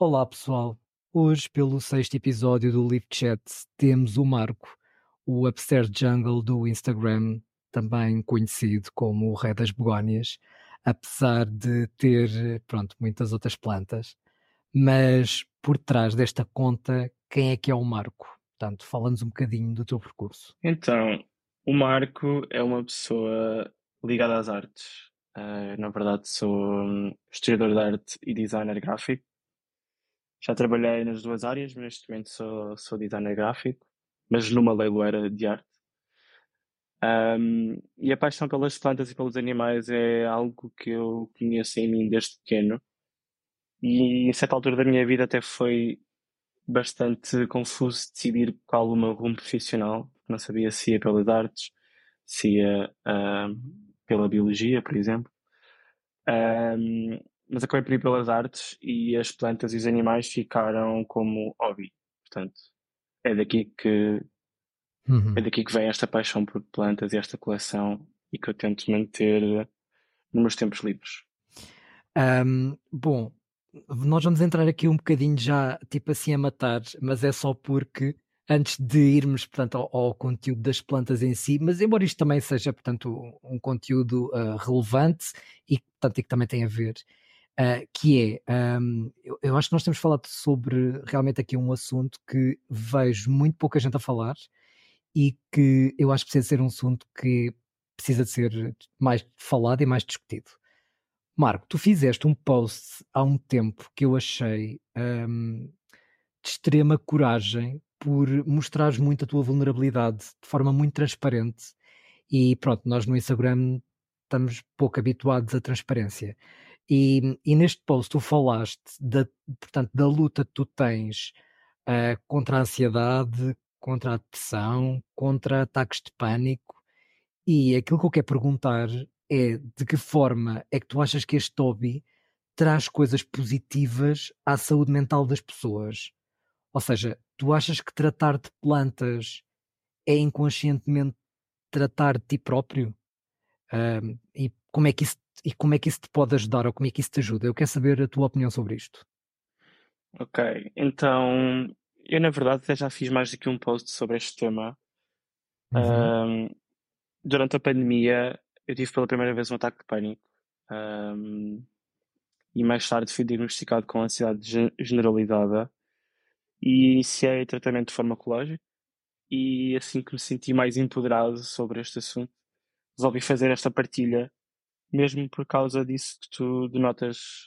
Olá pessoal, hoje pelo 6º episódio do Live Chat temos o Marco, o theupstairsjungle do Instagram, também conhecido como o Rei das Begónias, apesar de ter, muitas outras plantas, mas por trás desta conta, quem é que é o Marco? Portanto, fala-nos um bocadinho do teu percurso. Então, o Marco é uma pessoa ligada às artes. Na verdade, sou historiador de arte e designer gráfico. Já trabalhei nas duas áreas, mas neste momento sou designer gráfico, mas numa leiloeira de arte. E a paixão pelas plantas e pelos animais é algo que eu conheço em mim desde pequeno. E em certa altura da minha vida até foi bastante confuso decidir qual o meu rumo profissional. Não sabia se ia pelas artes, se ia pela biologia, por exemplo. Mas acabei por ir pelas artes e as plantas e os animais ficaram como hobby. Portanto, é daqui que vem esta paixão por plantas e esta coleção e que eu tento manter nos meus tempos livres. Bom, nós vamos entrar aqui um bocadinho já a matar, mas é só porque antes de irmos ao conteúdo das plantas em si, mas embora isto também seja um conteúdo relevante e, que também tem a ver... eu acho que nós temos falado sobre realmente aqui um assunto que vejo muito pouca gente a falar e que eu acho que precisa ser um assunto que precisa de ser mais falado e mais discutido. Marco, tu fizeste um post há um tempo que eu achei de extrema coragem por mostrares muito a tua vulnerabilidade de forma muito transparente e nós no Instagram estamos pouco habituados à transparência. E neste post tu falaste da luta que tu tens contra a ansiedade, contra a depressão, contra ataques de pânico, e aquilo que eu quero perguntar é de que forma é que tu achas que este hobby traz coisas positivas à saúde mental das pessoas? Ou seja, tu achas que tratar de plantas é inconscientemente tratar de ti próprio? E como é que isso te pode ajudar ou como é que isso te ajuda? Eu quero saber a tua opinião sobre isto. Ok, então eu na verdade até já fiz mais do que um post sobre este tema. Durante a pandemia eu tive pela primeira vez um ataque de pânico e mais tarde fui diagnosticado com ansiedade generalizada e iniciei tratamento farmacológico e assim que me senti mais empoderado sobre este assunto resolvi fazer esta partilha mesmo por causa disso que tu denotas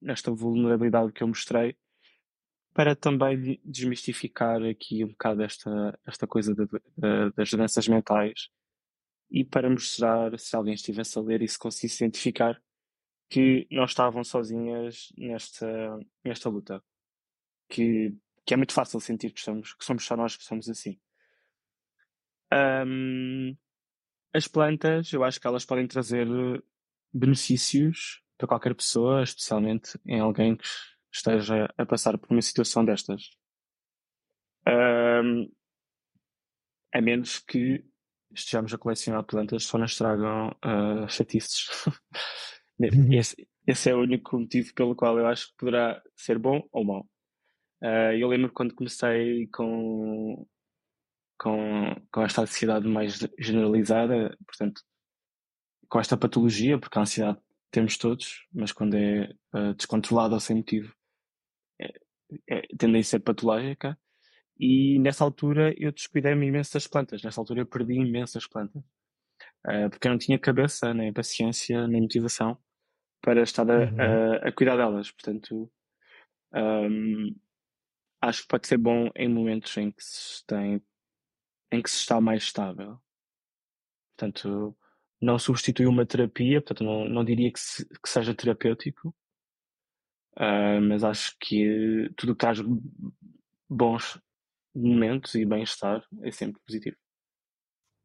nesta vulnerabilidade que eu mostrei, para também desmistificar aqui um bocado esta coisa das doenças mentais e para mostrar, se alguém estivesse a ler e se conseguisse identificar, que não estavam sozinhas nesta luta. Que é muito fácil sentir que somos só nós que somos assim. As plantas, eu acho que elas podem trazer benefícios para qualquer pessoa, especialmente em alguém que esteja a passar por uma situação destas. A menos que estejamos a colecionar plantas, só nos tragam chatices. Esse é o único motivo pelo qual eu acho que poderá ser bom ou mau. Eu lembro quando comecei com esta ansiedade mais generalizada, portanto, com esta patologia, porque a ansiedade temos todos, mas quando é descontrolada ou sem motivo, tende a ser patológica. E nessa altura eu descuidei-me imenso das plantas, nessa altura eu perdi imenso as plantas, porque eu não tinha cabeça, nem paciência, nem motivação para estar a cuidar delas. Portanto, acho que pode ser bom em momentos em que se está mais estável. Portanto, não substitui uma terapia, não diria que seja terapêutico, mas acho que tudo que traz bons momentos e bem-estar é sempre positivo.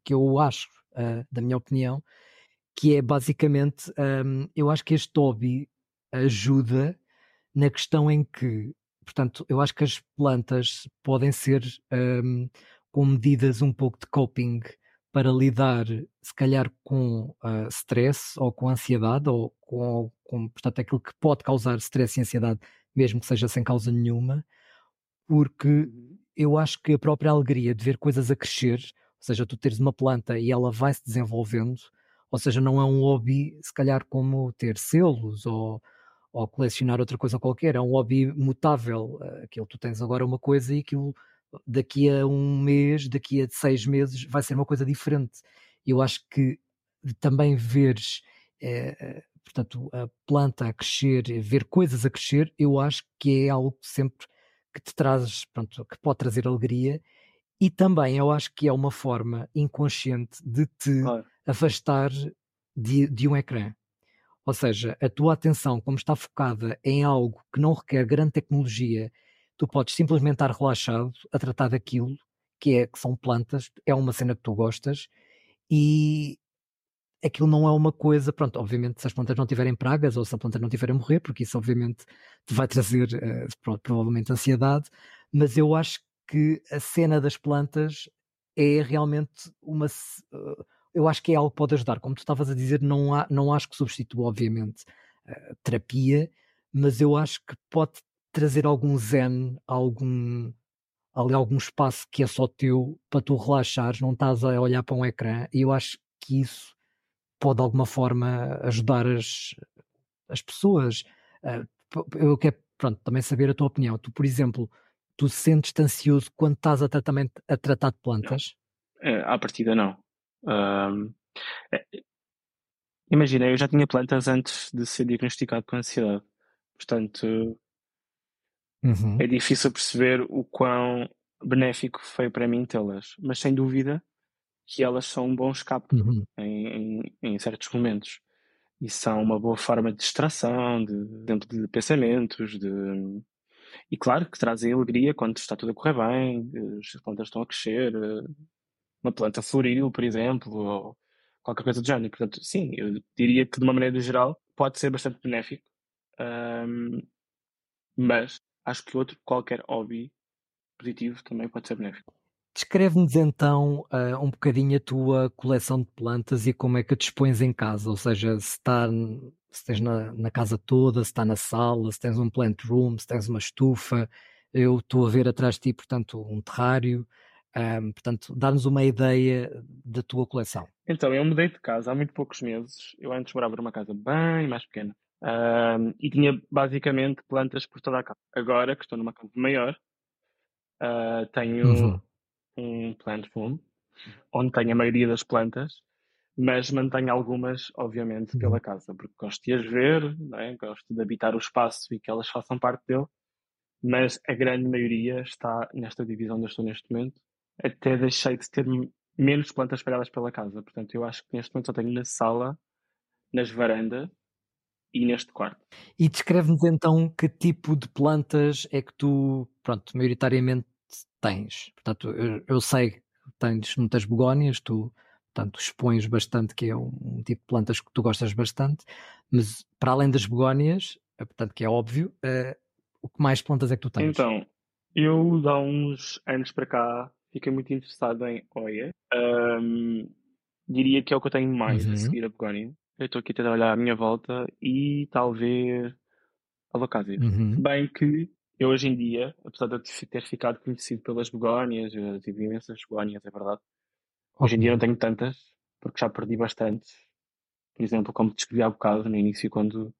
Que eu acho, da minha opinião, que é basicamente, eu acho que este hobby ajuda na questão em que, eu acho que as plantas podem ser... com medidas um pouco de coping para lidar, se calhar, com stress ou com ansiedade ou com aquilo que pode causar stress e ansiedade mesmo que seja sem causa nenhuma, porque eu acho que a própria alegria de ver coisas a crescer, ou seja, tu teres uma planta e ela vai se desenvolvendo, ou seja, não é um hobby, se calhar, como ter selos ou colecionar outra coisa qualquer, é um hobby mutável, aquilo tu tens agora uma coisa e aquilo daqui a um mês, daqui a 6 meses, vai ser uma coisa diferente. Eu acho que também veres, portanto, a planta a crescer, ver coisas a crescer, eu acho que é algo sempre que te traz, pronto, que pode trazer alegria, e também eu acho que é uma forma inconsciente de te afastar de um ecrã. Ou seja, a tua atenção, como está focada em algo que não requer grande tecnologia, tu podes simplesmente estar relaxado a tratar daquilo que são plantas, é uma cena que tu gostas, e aquilo não é uma coisa, pronto, obviamente se as plantas não tiverem pragas ou se a planta não tiver a morrer, porque isso obviamente te vai trazer provavelmente ansiedade, mas eu acho que a cena das plantas é realmente uma... eu acho que é algo que pode ajudar. Como tu estavas a dizer, não acho que substitua obviamente terapia, mas eu acho que pode trazer algum zen, algum espaço que é só teu, para tu relaxares, não estás a olhar para um ecrã, e eu acho que isso pode de alguma forma ajudar as pessoas. Eu quero, pronto, também saber a tua opinião. Tu, por exemplo, tu sentes-te ansioso quando estás a tratar de plantas? À partida não. Imagina, eu já tinha plantas antes de ser diagnosticado com ansiedade, portanto... Uhum. É difícil perceber o quão benéfico foi para mim tê-las, mas sem dúvida que elas são um bom escape, uhum, em certos momentos, e são uma boa forma de distração, de pensamentos, e claro que trazem alegria quando está tudo a correr bem, as plantas estão a crescer, uma planta floril, por exemplo, ou qualquer coisa do género. Portanto, sim, eu diria que de uma maneira geral pode ser bastante benéfico, mas acho que qualquer hobby positivo também pode ser benéfico. Descreve-nos então um bocadinho a tua coleção de plantas e como é que a dispões em casa, ou seja, se tens na casa toda, se está na sala, se tens um plant room, se tens uma estufa. Eu estou a ver atrás de ti, portanto, um terrário. Portanto, dá-nos uma ideia da tua coleção. Então, eu mudei de casa há muito poucos meses. Eu antes morava numa casa bem mais pequena. E tinha basicamente plantas por toda a casa. Agora que estou numa casa maior, tenho, uhum, um plant room onde tenho a maioria das plantas, mas mantenho algumas, obviamente, uhum, pela casa, porque gosto de as ver, não é? Gosto de habitar o espaço e que elas façam parte dele, mas a grande maioria está nesta divisão onde eu estou neste momento. Até deixei de ter menos plantas espalhadas pela casa, portanto eu acho que neste momento só tenho na sala, nas varandas e neste quarto. E descreve-nos então que tipo de plantas é que tu, pronto, maioritariamente tens. Portanto, eu sei que tens muitas begónias, tu, portanto, expões bastante, que é um tipo de plantas que tu gostas bastante, mas para além das begónias, portanto, que é óbvio, o que mais plantas é que tu tens? Então, eu há uns anos para cá fiquei muito interessado em Oia. Diria que é o que eu tenho mais, uhum, a seguir a begónia. Eu estou aqui a tentar olhar à minha volta e talvez a Alocásia. Uhum. Bem que eu hoje em dia, apesar de eu ter ficado conhecido pelas begónias, eu tive imensas begónias, é verdade. Hoje em dia não tenho tantas, porque já perdi bastante. Por exemplo, como descrevi há bocado no início, quando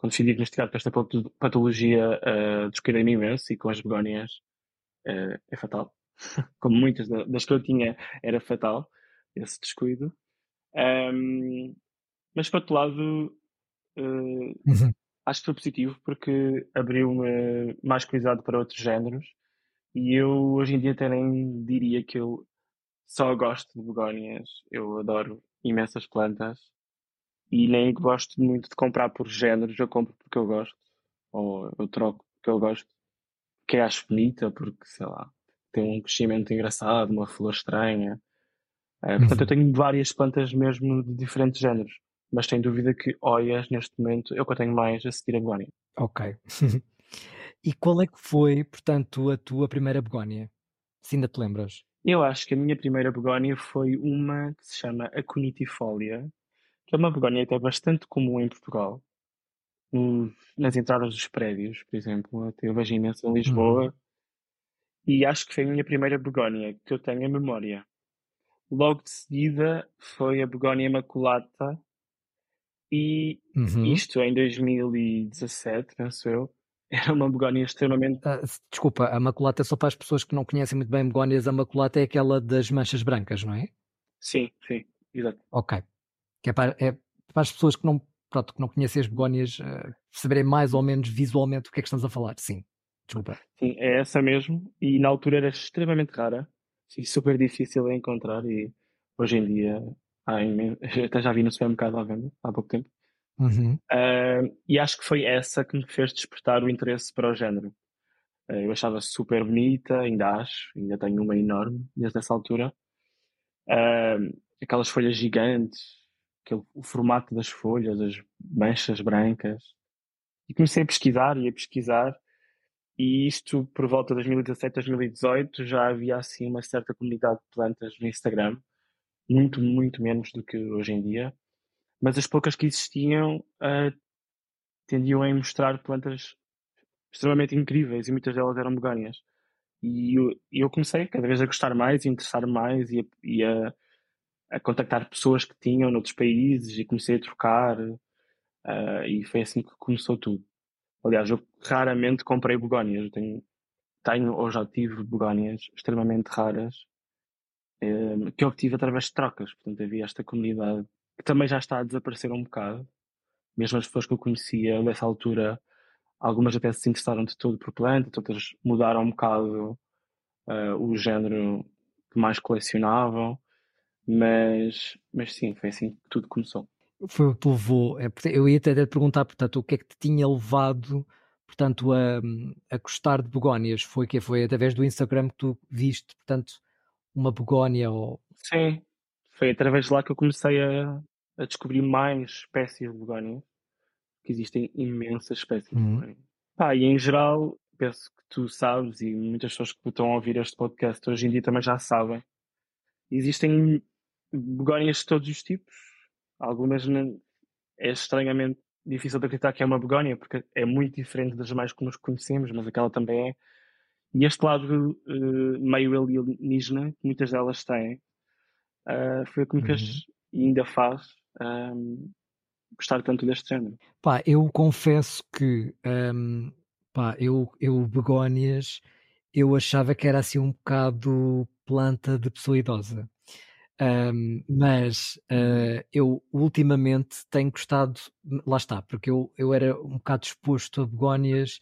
fui diagnosticado com esta patologia, descuidei-me imenso, e com as begónias é fatal. Como muitas das que eu tinha, era fatal esse descuido. Mas, por outro lado, acho que foi positivo, porque abriu-me mais curiosidade para outros géneros, e eu hoje em dia até nem diria que eu só gosto de begónias. Eu adoro imensas plantas e nem gosto muito de comprar por géneros. Eu compro porque eu gosto, ou eu troco porque eu gosto, porque acho bonita, porque, sei lá, tem um crescimento engraçado, uma flor estranha. Portanto, eu tenho várias plantas mesmo de diferentes géneros. Mas sem dúvida que Oias, neste momento, é o que eu tenho mais a seguir a begónia. Ok. E qual é que foi, portanto, a tua primeira begónia? Se ainda te lembras. Eu acho que a minha primeira begónia foi uma que se chama Aconitifolia, que é uma begónia até bastante comum em Portugal. nas entradas dos prédios, por exemplo. Eu vejo imenso em Lisboa. E acho que foi a minha primeira begónia que eu tenho a memória. Logo de seguida foi a begónia maculata. E isto em 2017, penso eu. Era uma begónia extremamente... Desculpa, a maculata é só para as pessoas que não conhecem muito bem begónias. A maculata é aquela das manchas brancas, não é? Sim, sim, exato. Ok. Que é para as pessoas que não conhecem as begónias saberem mais ou menos visualmente o que é que estamos a falar. Sim, desculpa. Sim, é essa mesmo. E na altura era extremamente rara e super difícil de encontrar. E hoje em dia, até já vi no supermercado à venda há pouco tempo. E acho que foi essa que me fez despertar o interesse para o género. Eu achava super bonita, ainda tenho uma enorme desde essa altura. Aquelas folhas gigantes, o formato das folhas, as manchas brancas. E comecei a pesquisar, e isto por volta de 2017, 2018 já havia assim uma certa comunidade de plantas no Instagram, muito, muito menos do que hoje em dia. Mas as poucas que existiam tendiam a mostrar plantas extremamente incríveis, e muitas delas eram begónias. E eu comecei cada vez a gostar mais, a interessar mais, e a contactar pessoas que tinham noutros países, e comecei a trocar, e foi assim que começou tudo. Aliás, eu raramente comprei begónias. Eu tenho ou já tive begónias extremamente raras, que eu obtive através de trocas. Portanto, havia esta comunidade que também já está a desaparecer um bocado. Mesmo as pessoas que eu conhecia nessa altura, algumas até se interessaram de todo por plantas, outras mudaram um bocado o género que mais colecionavam, mas sim, foi assim que tudo começou. Foi o que te levou. Eu ia até te perguntar, portanto, o que é que te tinha levado, portanto, a gostar de begónias? Foi através do Instagram que tu viste, portanto, uma begónia? Sim. Foi através de lá que eu comecei a descobrir mais espécies de begónias, que existem imensas espécies de begónias. E em geral, penso que tu sabes, e muitas pessoas que estão a ouvir este podcast hoje em dia também já sabem, existem begónias de todos os tipos. Algumas é estranhamente difícil de acreditar que é uma begónia, porque é muito diferente das demais que nós conhecemos, mas aquela também é. E este lado meio alienígena, que muitas delas têm, foi o que me fez, e ainda faz, gostar tanto deste género. Eu confesso que eu begónias, eu achava que era assim um bocado planta de pessoa idosa, mas eu ultimamente tenho gostado, lá está, porque eu era um bocado exposto a begónias,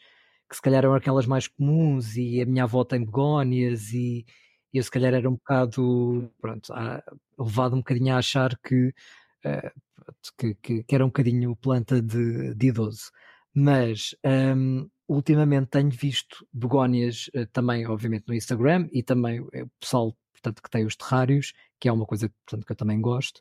que se calhar eram aquelas mais comuns, e a minha avó tem begónias, e eu se calhar era um bocado, pronto, levado um bocadinho a achar que era um bocadinho planta de idoso. Mas ultimamente tenho visto begónias também, obviamente, no Instagram, e também o pessoal, portanto, que tem os terrários, que é uma coisa, portanto, que eu também gosto,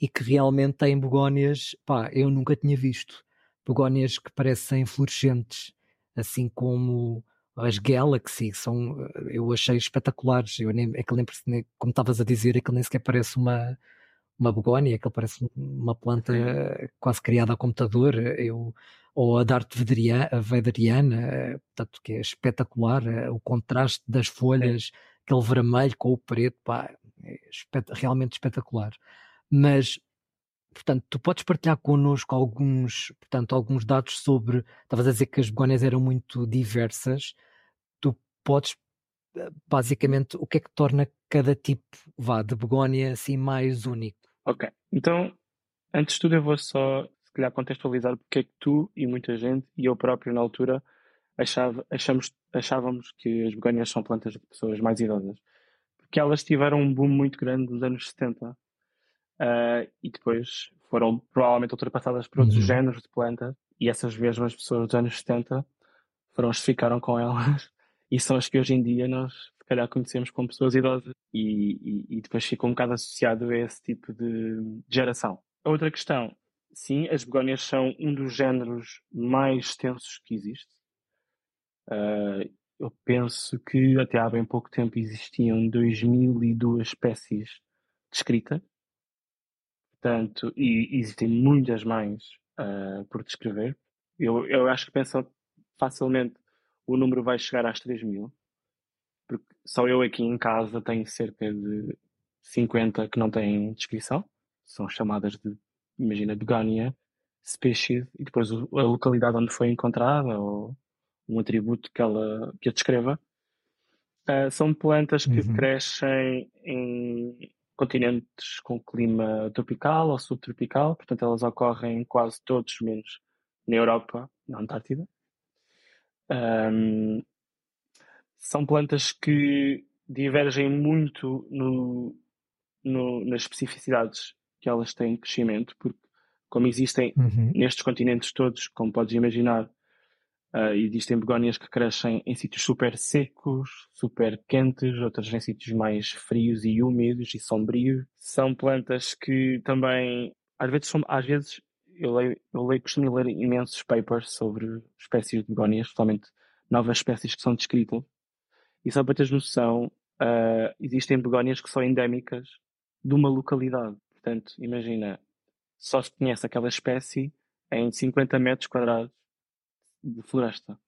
e que realmente tem begónias, eu nunca tinha visto. Begónias que parecem fluorescentes, assim como... As Galaxy eu achei espetaculares. Como estavas a dizer, aquilo nem sequer parece uma begónia, aquilo parece uma planta quase criada a computador, ou a Dart Vederiana, portanto, que é espetacular, o contraste das folhas, aquele vermelho com o preto, é realmente espetacular. Mas, portanto, tu podes partilhar connosco alguns dados sobre... Estavas a dizer que as begónias eram muito diversas. Tu podes, basicamente, o que é que torna cada tipo de begónia assim mais único? Ok, então, antes de tudo eu vou só, se calhar, contextualizar porque é que tu e muita gente, e eu próprio na altura, achávamos que as begónias são plantas de pessoas mais idosas. Porque elas tiveram um boom muito grande nos anos 70, e depois foram provavelmente ultrapassadas por outros géneros de planta, e essas mesmas pessoas dos anos 70 foram as que ficaram com elas e são as que hoje em dia nós se calhar conhecemos como pessoas idosas, e depois ficou um bocado associado a esse tipo de geração. A outra questão, sim, as begónias são um dos géneros mais extensos que existe. Eu penso que até há bem pouco tempo existiam 2002 espécies descritas. Portanto, e existem muitas mais por descrever. Eu acho que penso facilmente o número vai chegar às 3.000, porque só eu aqui em casa tenho cerca de 50 que não têm descrição, são chamadas de, imagina, Begónia, species, e depois a localidade onde foi encontrada ou um atributo que a descreva. São plantas que crescem em continentes com clima tropical ou subtropical, portanto elas ocorrem em quase todos, menos na Europa, na Antártida. São plantas que divergem muito nas especificidades que elas têm de crescimento, porque como existem nestes continentes todos, como podes imaginar, existem begónias que crescem em sítios super secos, super quentes, outras em sítios mais frios e úmidos e sombrios. São plantas que também, às vezes costumo ler imensos papers sobre espécies de begónias, especialmente novas espécies que são descritas. E só para teres noção, existem begónias que são endémicas de uma localidade. Portanto, imagina, só se conhece aquela espécie em 50 metros quadrados de floresta.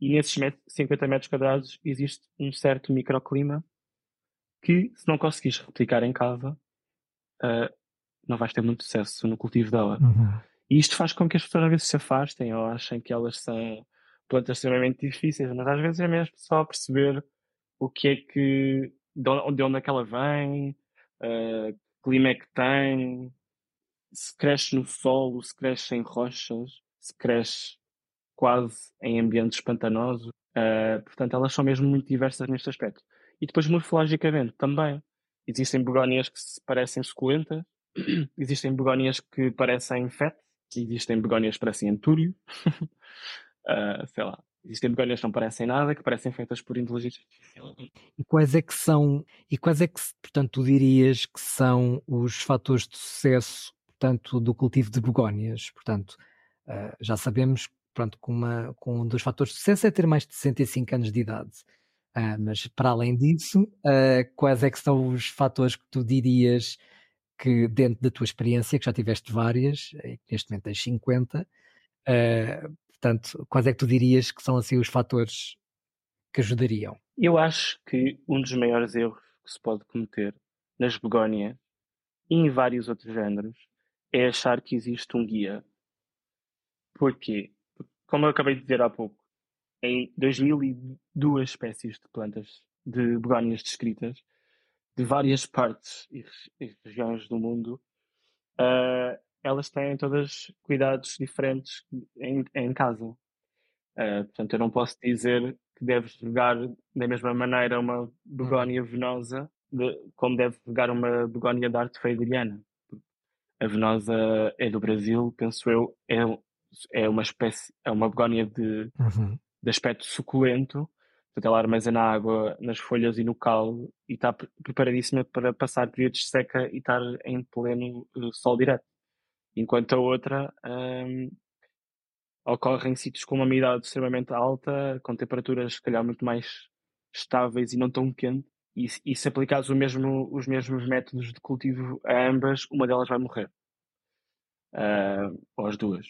E nesses 50 metros quadrados existe um certo microclima que, se não conseguires replicar em casa, não vais ter muito sucesso no cultivo dela. E isto faz com que as pessoas às vezes se afastem ou achem que elas são plantas extremamente difíceis, mas às vezes é mesmo só perceber o que é que, de onde é que ela vem, que clima é que tem, se cresce no solo, se cresce em rochas, se cresce quase em ambientes pantanosos. Portanto, elas são mesmo muito diversas neste aspecto. E depois, morfologicamente, também. Existem begónias que se parecem suculentas, existem begónias que parecem fete, existem begónias que parecem antúrio, sei lá. Existem begónias que não parecem nada, que parecem feitas por inteligência artificial. E quais é que, portanto, tu dirias que são os fatores de sucesso, portanto, do cultivo de begónias? Portanto, já sabemos, pronto, que um dos fatores de sucesso é ter mais de 65 anos de idade. Mas, para além disso, quais é que são os fatores que tu dirias que, dentro da tua experiência, que já tiveste várias, neste momento tens 50, portanto, quais é que tu dirias que são assim os fatores que ajudariam? Eu acho que um dos maiores erros que se pode cometer nas begónias e em vários outros géneros é achar que existe um guia. Porquê? Como eu acabei de dizer há pouco, em 2002 espécies de plantas de begónias descritas de várias partes e regiões do mundo, elas têm todas cuidados diferentes em casa. Portanto, eu não posso dizer que deves regar da mesma maneira uma begónia venosa como deves regar uma begónia da arte feideriana. A venosa é do Brasil, penso eu, é uma begónia de aspecto suculento. Portanto, ela armazena água nas folhas e no caule e está preparadíssima para passar períodos de seca e estar em pleno sol direto. Enquanto a outra ocorre em sítios com uma umidade extremamente alta, com temperaturas, se calhar, muito mais estáveis e não tão quentes. E se aplicares os mesmos métodos de cultivo a ambas, uma delas vai morrer. Ou as duas.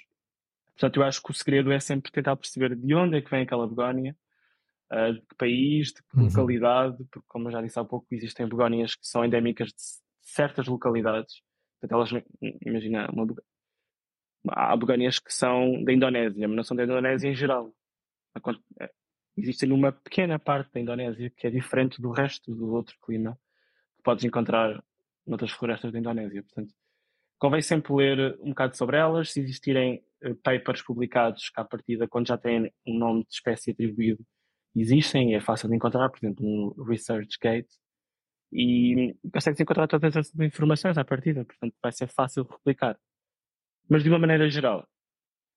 Portanto, eu acho que o segredo é sempre tentar perceber de onde é que vem aquela begónia, de que país, de que localidade, porque, como eu já disse há pouco, existem begónias que são endémicas de certas localidades. Portanto, elas, imagina, há begónias que são da Indonésia, mas não são da Indonésia em geral. Existem uma pequena parte da Indonésia que é diferente do resto do outro clima que podes encontrar noutras florestas da Indonésia. Portanto, convém sempre ler um bocado sobre elas. Se existirem papers publicados que, à partida, quando já têm um nome de espécie atribuído, existem e é fácil de encontrar, por exemplo, no ResearchGate. E consegue-se encontrar todas essas informações à partida, portanto vai ser fácil replicar. Mas, de uma maneira geral,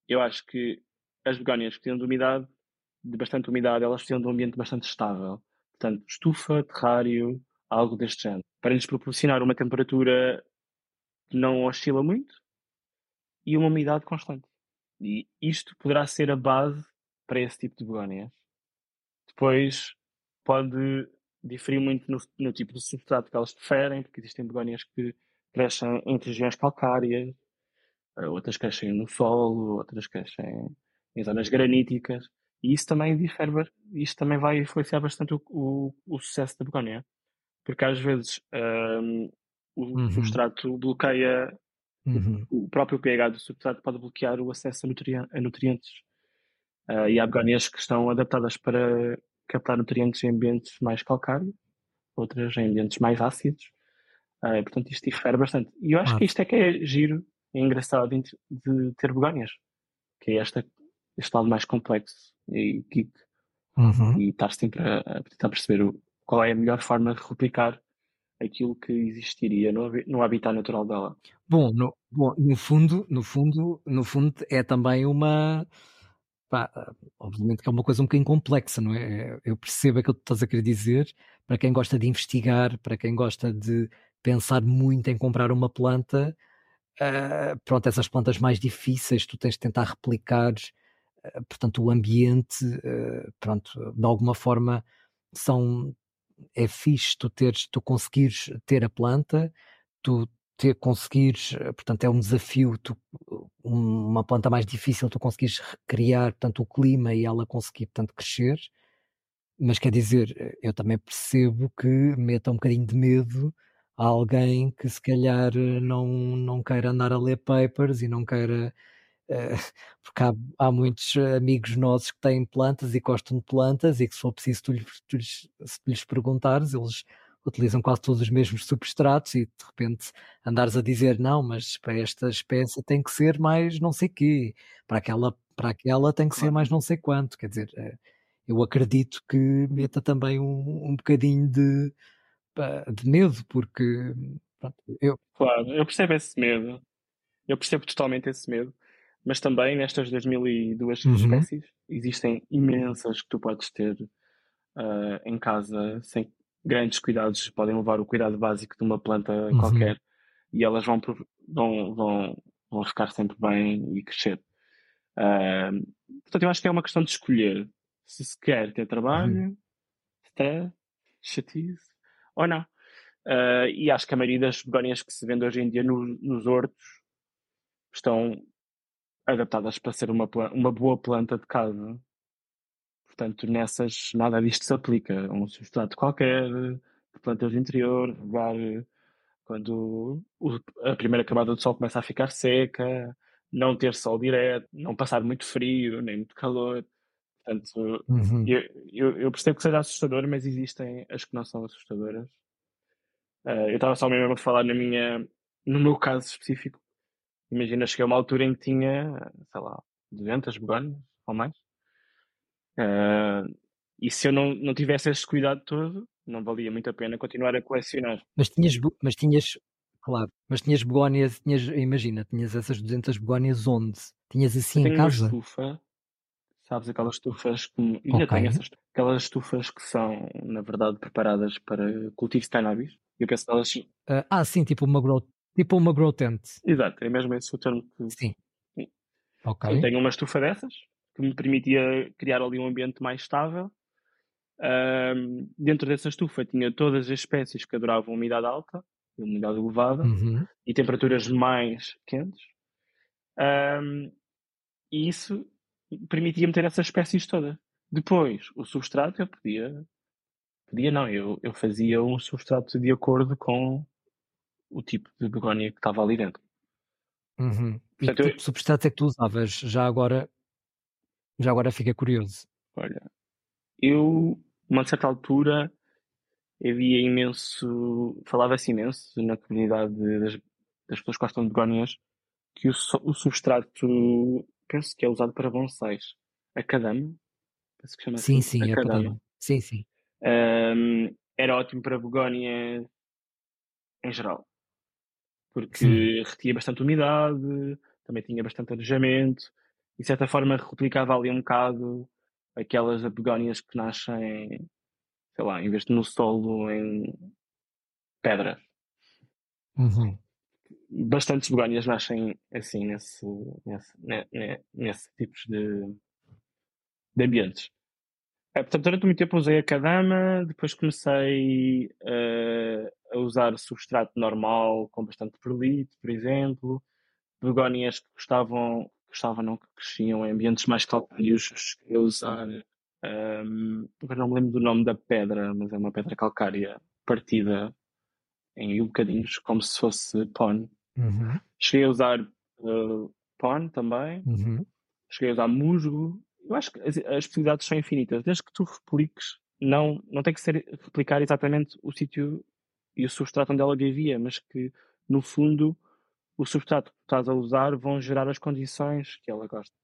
eu acho que as begónias que precisam de bastante umidade, elas precisam de um ambiente bastante estável. Portanto, estufa, terrário, algo deste género, para lhes proporcionar uma temperatura que não oscila muito e uma umidade constante. E isto poderá ser a base para esse tipo de begónias. Depois pode diferir muito no tipo de substrato que elas preferem, porque existem begónias que crescem em regiões calcárias, outras crescem no solo, outras crescem em zonas graníticas, e isso também difere, isso também vai influenciar bastante o sucesso da begónia, porque às vezes o substrato bloqueia, o próprio pH do substrato pode bloquear o acesso a nutrientes, e há begónias que estão adaptadas para captar nutrientes em ambientes mais calcários, outras em ambientes mais ácidos, portanto isto difere bastante, e eu acho que isto é que é giro, é engraçado de ter begónias, que é este lado mais complexo e geek, e estar sempre a tentar perceber qual é a melhor forma de replicar aquilo que existiria no habitat natural dela. Bom, no fundo é também uma... obviamente que é uma coisa um bocadinho complexa, não é? Eu percebo aquilo que tu estás a querer dizer, para quem gosta de investigar, para quem gosta de pensar muito em comprar uma planta, pronto, essas plantas mais difíceis tu tens de tentar replicar, portanto o ambiente, pronto, de alguma forma é fixe tu conseguires ter a planta, conseguires, portanto é um desafio, uma planta mais difícil tu conseguires recriar, portanto o clima e ela conseguir, portanto, crescer, mas quer dizer, eu também percebo que meta um bocadinho de medo a alguém que se calhar não queira andar a ler papers e não queira, porque há muitos amigos nossos que têm plantas e gostam de plantas e que se for preciso se lhes perguntares, eles utilizam quase todos os mesmos substratos e de repente andares a dizer não, mas para esta espécie tem que ser mais não sei quê, para aquela tem que ser mais não sei quanto, quer dizer, eu acredito que meta também um bocadinho de medo, porque pronto, eu percebo esse medo, eu percebo totalmente esse medo, mas também nestas 2002 espécies existem imensas que tu podes ter em casa sem grandes cuidados, podem levar o cuidado básico de uma planta qualquer e elas vão ficar sempre bem e crescer. Portanto, eu acho que é uma questão de escolher se quer ter trabalho, stress, chatice ou não. E acho que a maioria das begónias que se vende hoje em dia nos hortos estão adaptadas para ser uma boa planta de casa. Portanto, nessas, nada disto se aplica. Um substrato qualquer, de plantas de interior, quando a primeira camada do sol começa a ficar seca, não ter sol direto, não passar muito frio, nem muito calor. Portanto, eu percebo que seja assustador, mas existem as que não são assustadoras. Eu estava só mesmo a falar no meu caso específico. Imagina, cheguei a uma altura em que tinha, sei lá, 200 begónias ou mais. E se eu não tivesse esse cuidado todo, não valia muito a pena continuar a colecionar. Mas tinhas begónias, tinhas essas 200 begónias onde? Tinhas assim em casa? Uma estufa, sabes, aquelas estufas que ainda tenho, aquelas estufas que são, na verdade, preparadas para cultivo de cannabis. Eu penso nelas assim. Sim, tipo uma grow tent. Exato, é mesmo esse o termo que... Sim. Okay. Eu tenho uma estufa dessas que me permitia criar ali um ambiente mais estável. Dentro dessa estufa tinha todas as espécies que adoravam umidade alta, umidade elevada e temperaturas mais quentes. E isso permitia-me ter essas espécies todas. Depois, o substrato eu eu fazia um substrato de acordo com o tipo de begónia que estava ali dentro. Portanto, que tipo de substrato é que tu usavas já agora? Já agora fica curioso. Olha, eu, uma certa altura, falava-se imenso na comunidade das pessoas que gostam de begónias, que o substrato, penso que é usado para bonsais, a Kadama, penso que chama-se. Sim, sim, a Kadama. Sim, sim. Era ótimo para begónia em geral, porque retinha bastante umidade, também tinha bastante arejamento. De certa forma replicava ali um bocado aquelas begónias que nascem, sei lá, em vez de no solo, em pedra. Bastantes begónias nascem assim nesse tipo de ambientes. Portanto, durante muito tempo usei a Kadama, depois comecei a usar substrato normal com bastante perlite, por exemplo. begónias que que cresciam em ambientes mais calcários, cheguei a usar, agora não me lembro do nome da pedra, mas é uma pedra calcária partida em bocadinhos, como se fosse pón. Uhum. Cheguei a usar pón também, uhum. Cheguei a usar musgo. Eu acho que as possibilidades são infinitas, desde que tu repliques, não tem que ser replicar exatamente o sítio e o substrato onde ela vivia, mas que no fundo o substrato que tu estás a usar vão gerar as condições que ela gosta.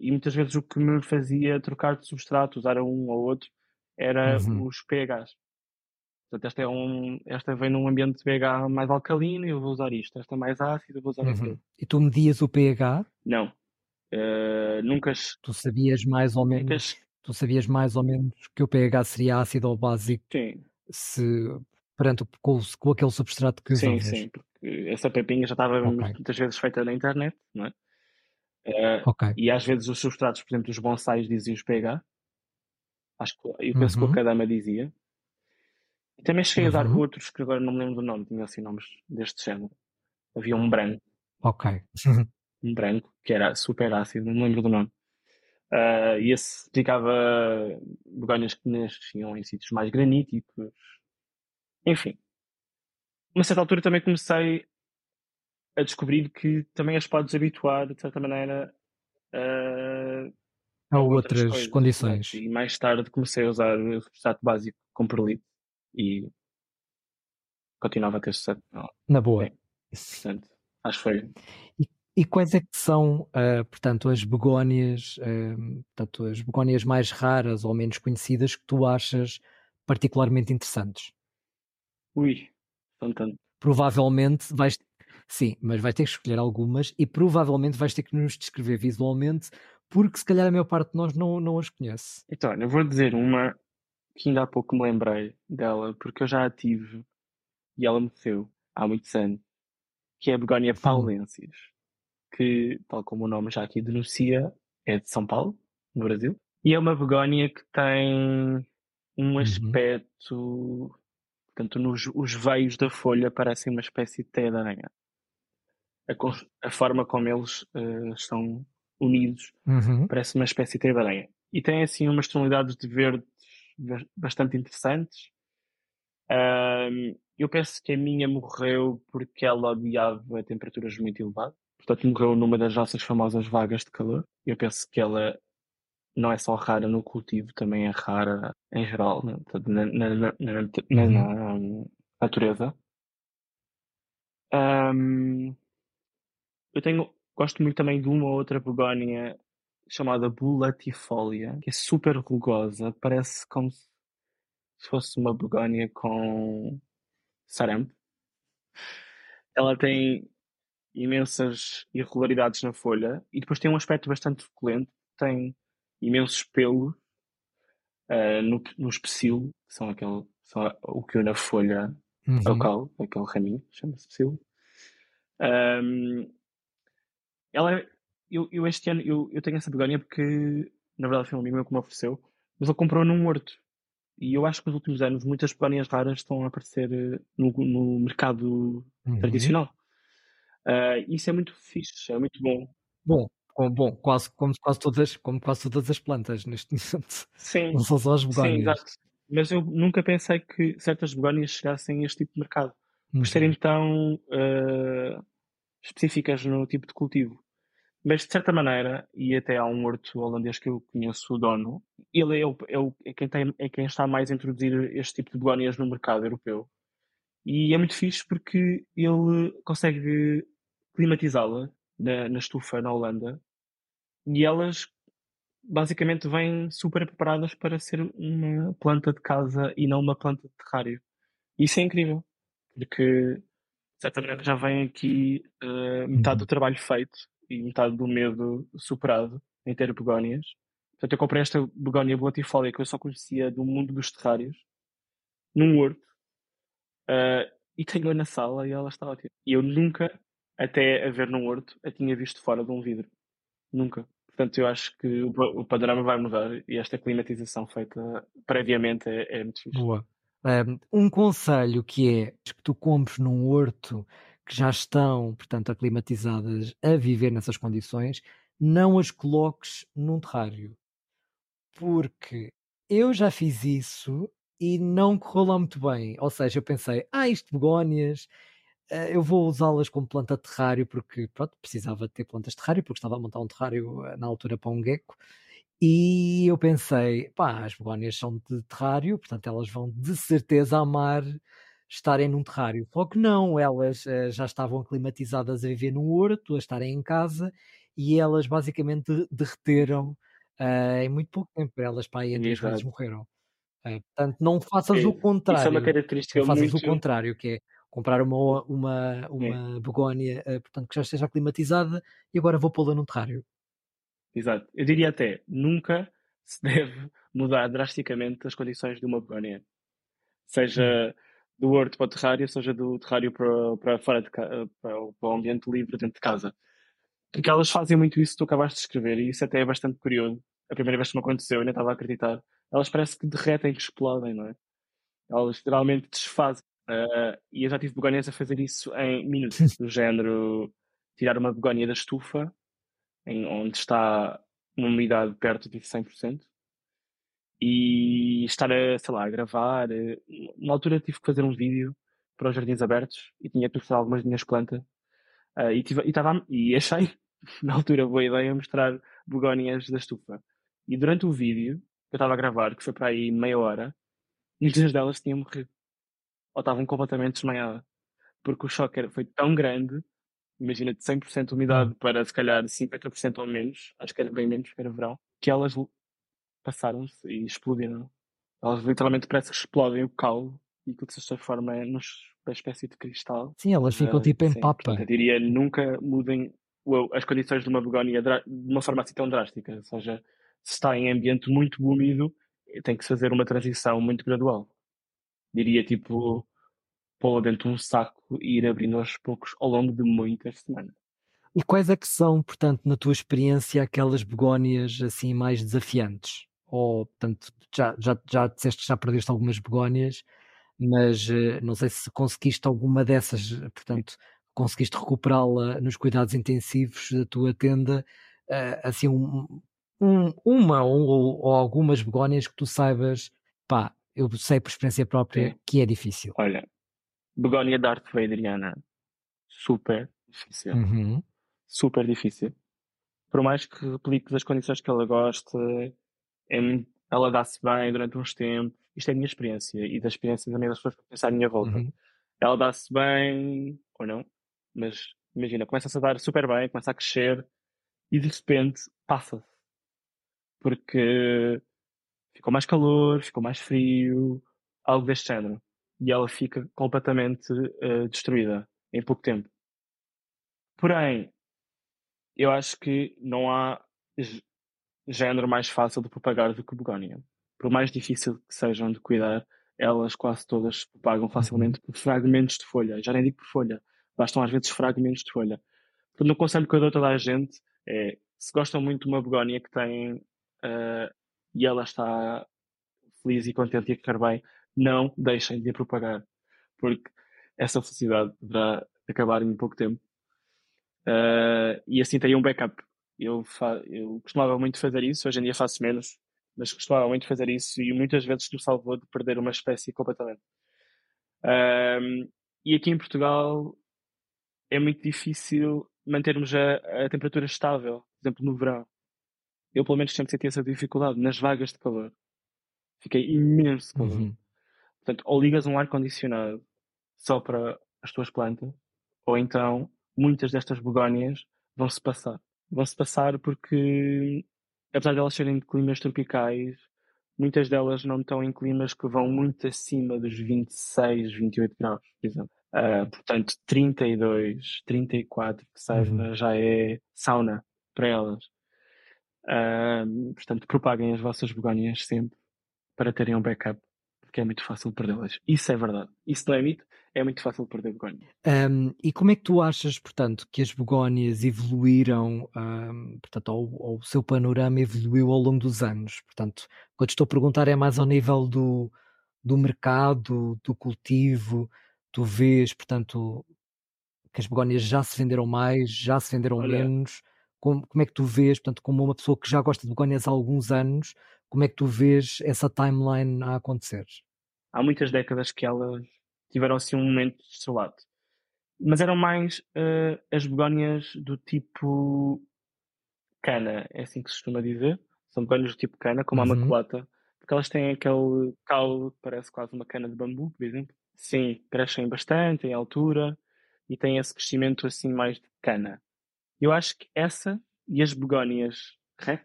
E muitas vezes o que me fazia trocar de substrato, usar um ou outro, era uhum. os pHs. Portanto, esta vem num ambiente de pH mais alcalino e eu vou usar isto. Esta mais ácida, eu vou usar uhum. aquilo. E tu medias o pH? Não. Nunca... Tu sabias mais ou menos que o pH seria ácido ou básico? Sim. Com aquele substrato que usavas? Sim, porque essa pepinha já estava muitas vezes feita na internet, não é? E às vezes os substratos, por exemplo, os bonsais diziam os pH. Acho que, eu penso uhum. que o Kadama dizia. E também cheguei uhum. a dar outros que agora não me lembro do nome, tinha assim nomes deste género. Havia um branco. Ok. Um branco, que era super ácido, não me lembro do nome. E esse ficava begónias que nasciam em sítios mais graníticos. Enfim. Uma certa altura também comecei a descobrir que também as podes habituar, de certa maneira, a outras coisas, condições. E mais tarde comecei a usar o substrato básico com perlite. E continuava a ter sucesso. Na boa. Bem, portanto, acho que foi. E quais é que são, portanto, as begónias mais raras ou menos conhecidas que tu achas particularmente interessantes? Ui, tanto. Provavelmente vais... Sim, mas vais ter que escolher algumas e provavelmente vais ter que nos descrever visualmente, porque se calhar a maior parte de nós não as conhece. Então, eu vou dizer uma... que ainda há pouco me lembrei dela, porque eu já a tive e ela morreu há muitos anos, que é a begónia Paulensis, que, tal como o nome já aqui denuncia, é de São Paulo, no Brasil, e é uma begónia que tem um aspecto, portanto, os veios da folha parecem uma espécie de teia de aranha. A forma como eles estão unidos parece uma espécie de teia de aranha. E tem, assim, umas tonalidades de verde bastante interessantes. Eu penso que a minha morreu porque ela odiava temperaturas muito elevadas, portanto morreu numa das nossas famosas vagas de calor. Eu penso que ela não é só rara no cultivo, também é rara em geral, né? na natureza. Gosto muito também de uma ou outra begónia chamada Bullatifolia, que é super rugosa, parece como se fosse uma begónia com sarampo. Ela tem imensas irregularidades na folha e depois tem um aspecto bastante suculento, tem imensos pelos no pecíolo, que são o que une a folha ao caule, aquele raminho, chama-se pecíolo. Ela é... Eu este ano eu tenho essa begónia porque, na verdade, foi um amigo meu que me ofereceu, mas ele comprou num horto. E eu acho que nos últimos anos muitas begónias raras estão a aparecer no mercado tradicional. Isso é muito fixe, é muito bom. Como quase todas as plantas neste momento. Sim. Não são só as begónias. Sim, exato. Mas eu nunca pensei que certas begónias chegassem a este tipo de mercado. Por serem tão específicas no tipo de cultivo. Mas, de certa maneira, e até há um horto holandês que eu conheço, o dono, ele é quem está mais a introduzir este tipo de begónias no mercado europeu. E é muito fixe porque ele consegue climatizá-la na estufa na Holanda e elas, basicamente, vêm super preparadas para ser uma planta de casa e não uma planta de terrário. Isso é incrível, porque, de certa maneira, já vem aqui metade do trabalho feito e metade do medo superado em ter begónias. Portanto, eu comprei esta begónia Blatifólia que eu só conhecia do mundo dos terrários, num horto, e tenho-a na sala e ela está ótima. E eu nunca, até a ver num horto, a tinha visto fora de um vidro. Nunca. Portanto, eu acho que o panorama vai mudar e esta climatização feita previamente é muito fixe. Boa. Um conselho que é que tu compres num horto que já estão, portanto, aclimatizadas a viver nessas condições, não as coloques num terrário. Porque eu já fiz isso e não correu lá muito bem. Ou seja, eu pensei, isto de begónias, eu vou usá-las como planta de terrário, porque pronto, precisava ter plantas de terrário, porque estava a montar um terrário na altura para um gecko. E eu pensei, as begónias são de terrário, portanto elas vão de certeza amar estarem num terrário. Só que não, elas já estavam aclimatizadas a viver num horto, a estarem em casa, e elas basicamente derreteram em muito pouco tempo. Elas para aí a 3 vezes morreram. Portanto, não faças o contrário. Isso é uma característica muito... Não faças o contrário, que é comprar uma begónia portanto, que já esteja aclimatizada e agora vou pô-la num terrário. Exato. Eu diria até, nunca se deve mudar drasticamente as condições de uma begónia. Seja do horto para o terrário, seja do terrário para fora para o ambiente livre dentro de casa. Porque elas fazem muito isso que tu acabaste de escrever, e isso até é bastante curioso. A primeira vez que me aconteceu, eu nem estava a acreditar. Elas parece que derretem, que explodem, não é? Elas literalmente desfazem. E eu já tive begónias a fazer isso em minutos. Do género, tirar uma begónia da estufa, onde está uma umidade perto de 100%, e estar a, sei lá, a gravar. Na altura tive que fazer um vídeo para os jardins abertos e tinha que mostrar algumas minhas plantas e achei, na altura, boa ideia mostrar begónias da estufa. E durante o vídeo que eu estava a gravar, que foi para aí meia hora, muitas delas tinham morrido ou estavam completamente desmaiadas, porque o choque foi tão grande. Imagina, de 100% de umidade para, se calhar, 50% ou menos, acho que era bem menos, era verão, que elas passaram-se e explodiram. Elas literalmente parece que explodem o caule e que de certa forma é uma espécie de cristal. Sim, elas ficam tipo em papa. Portanto, eu diria, nunca mudem as condições de uma begónia de uma forma assim tão drástica. Ou seja, se está em ambiente muito úmido, tem que se fazer uma transição muito gradual. Diria, tipo... pô-la dentro de um saco e ir abrindo aos poucos ao longo de muitas semanas. E quais é que são, portanto, na tua experiência, aquelas begónias assim mais desafiantes? Ou, portanto, já disseste que já perdeste algumas begónias, mas não sei se conseguiste alguma dessas, portanto, conseguiste recuperá-la nos cuidados intensivos da tua tenda, assim, uma ou algumas begónias que tu saibas, eu sei por experiência própria que é difícil. Olha, begónia de arte vaderiana, super difícil. Super difícil. Por mais que repliques as condições que ela gosta, ela dá-se bem durante uns tempos. Isto é a minha experiência e da experiência também das pessoas que pensam à minha volta. Ela dá-se bem, ou não, mas imagina, começa-se a dar super bem, começa a crescer e de repente passa-se. Porque ficou mais calor, ficou mais frio, algo deste género. E ela fica completamente destruída em pouco tempo. Porém, eu acho que não há género mais fácil de propagar do que begónia. Por mais difícil que sejam de cuidar, elas quase todas se propagam facilmente por fragmentos de folha. Já nem digo por folha, bastam às vezes fragmentos de folha. Portanto, o conselho que eu dou a toda a gente é, se gostam muito de uma begónia que tem e ela está feliz e contente e a ficar bem, não deixem de a propagar, porque essa felicidade poderá acabar em pouco tempo. E assim teria um backup. Eu costumava muito fazer isso, hoje em dia faço menos, mas costumava muito fazer isso e muitas vezes me salvou de perder uma espécie completamente. E aqui em Portugal é muito difícil mantermos a temperatura estável, por exemplo, no verão. Eu, pelo menos, sempre senti essa dificuldade nas vagas de calor. Fiquei imenso calor. Portanto, ou ligas um ar-condicionado só para as tuas plantas, ou então muitas destas begónias vão-se passar. Vão-se passar porque, apesar de elas serem de climas tropicais, muitas delas não estão em climas que vão muito acima dos 26, 28 graus, por exemplo. Portanto, 32, 34, que seja, já é sauna para elas. Portanto, propaguem as vossas begónias sempre para terem um backup. Que é muito fácil perdê-las. Isso é verdade. Isso não é mito, é muito fácil perder begónias. E como é que tu achas, portanto, que as begónias evoluíram, portanto, ou o seu panorama evoluiu ao longo dos anos? Portanto, quando estou a perguntar é mais ao nível do mercado, do cultivo, tu vês, portanto, que as begónias já se venderam mais, já se venderam menos? Como é que tu vês, portanto, como uma pessoa que já gosta de begónias há alguns anos, como é que tu vês essa timeline a acontecer? Há muitas décadas que elas tiveram assim um momento de seu lado. Mas eram mais as begónias do tipo cana, é assim que se costuma dizer. São begónias do tipo cana, como a maculata, porque elas têm aquele caule que parece quase uma cana de bambu, por exemplo. Sim, crescem bastante, em altura, e têm esse crescimento assim mais de cana. Eu acho que essa e as begónias rex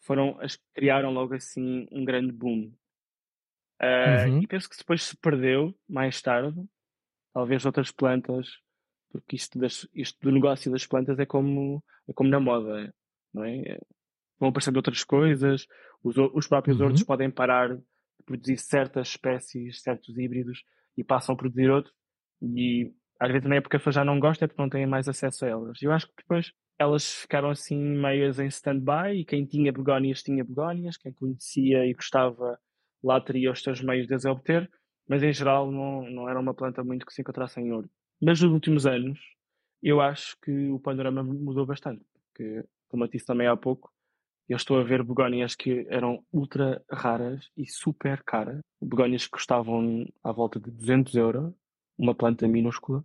foram as que criaram logo assim um grande boom. E penso que depois se perdeu mais tarde. Talvez outras plantas, porque isto do negócio das plantas é como na moda, não é? Vão aparecendo outras coisas, os próprios hortos podem parar de produzir certas espécies, certos híbridos, e passam a produzir outros, e às vezes também é porque a pessoa já não gosta, é porque não têm mais acesso a elas. Eu acho que depois elas ficaram assim meias em stand-by, e quem tinha begónias, quem conhecia e gostava lá teria os seus meios de as obter, mas em geral não era uma planta muito que se encontrasse em ouro. Mas nos últimos anos, eu acho que o panorama mudou bastante, porque, como eu disse também há pouco, eu estou a ver begónias que eram ultra raras e super caras, begónias que custavam à volta de 200 euros, uma planta minúscula,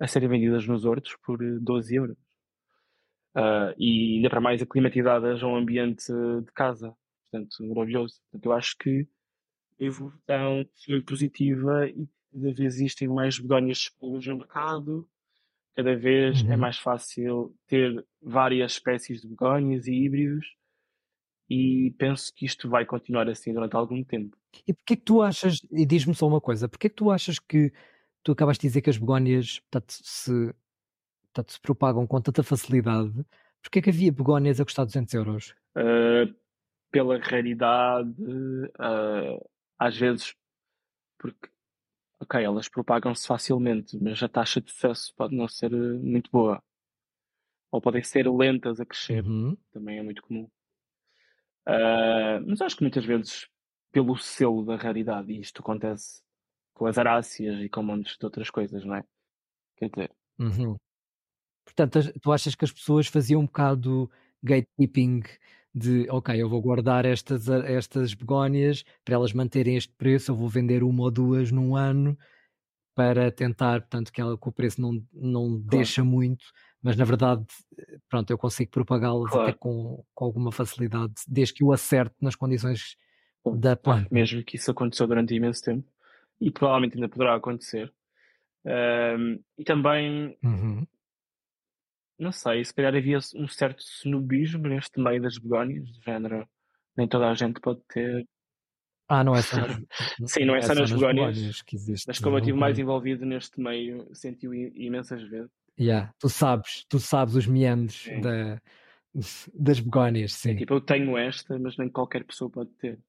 a serem vendidas nos hortos por 12 euros. E ainda para mais aclimatizadas a um ambiente de casa, portanto, maravilhoso. Portanto, eu acho que a evolução foi positiva e cada vez existem mais begónias disponíveis no mercado, cada vez é mais fácil ter várias espécies de begónias e híbridos, e penso que isto vai continuar assim durante algum tempo. E porquê que tu achas, e diz-me só uma coisa, porquê que tu achas que tu acabaste de dizer que as begónias, portanto, se propagam com tanta facilidade, porquê que havia begónias a custar 200 euros? Pela raridade, às vezes, porque, ok, elas propagam-se facilmente, mas a taxa de sucesso pode não ser muito boa. Ou podem ser lentas a crescer, também é muito comum. Mas acho que muitas vezes, pelo selo da raridade, e isto acontece com as aráceas e com um monte de outras coisas, não é? Quer dizer... Portanto, tu achas que as pessoas faziam um bocado gatekeeping... de, ok, eu vou guardar estas begónias para elas manterem este preço, eu vou vender uma ou duas num ano para tentar, portanto, que o preço não deixa muito, mas na verdade, pronto, eu consigo propagá-las até com alguma facilidade, desde que eu acerte nas condições da planta. Mesmo que isso aconteceu durante imenso tempo, e provavelmente ainda poderá acontecer. E também... Não sei, se calhar havia um certo snobismo neste meio das begónias, de género, nem toda a gente pode ter... não é só... Sim, não é só nas begónias, mas como eu estive mais envolvido neste meio, senti-o imensas vezes. Tu sabes os meandros das begónias, sim. É, tipo, eu tenho esta, mas nem qualquer pessoa pode ter.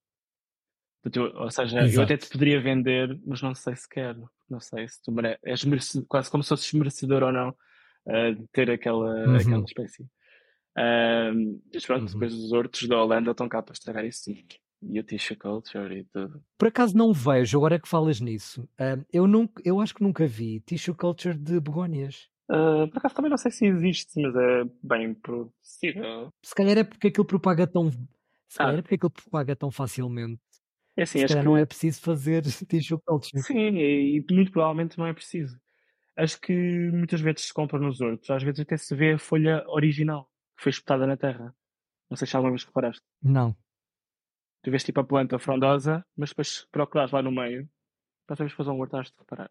Ou seja, eu até te poderia vender, mas não sei se quero, não sei se tu és merecedor, quase como se fosses merecedor ou não, de ter aquela espécie. Mas pronto, depois os hortos da Holanda estão cá para estragar isso, e o tissue culture e tudo. Por acaso não vejo, agora que falas nisso, eu acho que nunca vi tissue culture de begónias. Por acaso também não sei se existe, mas é bem possível. Se calhar é porque aquilo propaga tão... facilmente. É assim, acho que não é preciso fazer tissue culture. Sim, e muito provavelmente não é preciso. Acho que muitas vezes se compra nos hortos, às vezes até se vê a folha original que foi espetada na terra. Não sei se alguma vez reparaste. Não. Tu vês tipo a planta frondosa, mas depois se procurares lá no meio, passamos para fazer um horto, hás de reparar.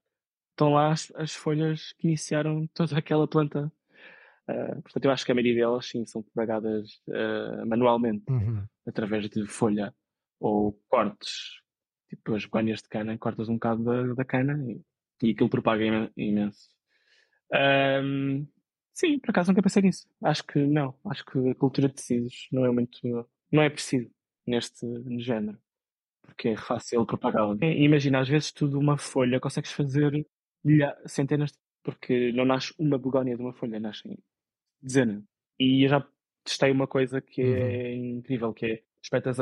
Estão lá as folhas que iniciaram toda aquela planta. Portanto, eu acho que a maioria delas, sim, são propagadas manualmente, através de folha ou cortes. Tipo as begónias de cana, cortas um bocado da cana e aquilo propaga imenso. Sim, por acaso nunca pensei nisso. Acho que não. Acho que a cultura de tecidos não é muito... Não é preciso neste género. Porque é fácil propagá-la. Imagina, às vezes tu de uma folha consegues fazer centenas... Porque não nasce uma begónia de uma folha, nascem dezenas. E eu já testei uma coisa que é incrível, que é espetas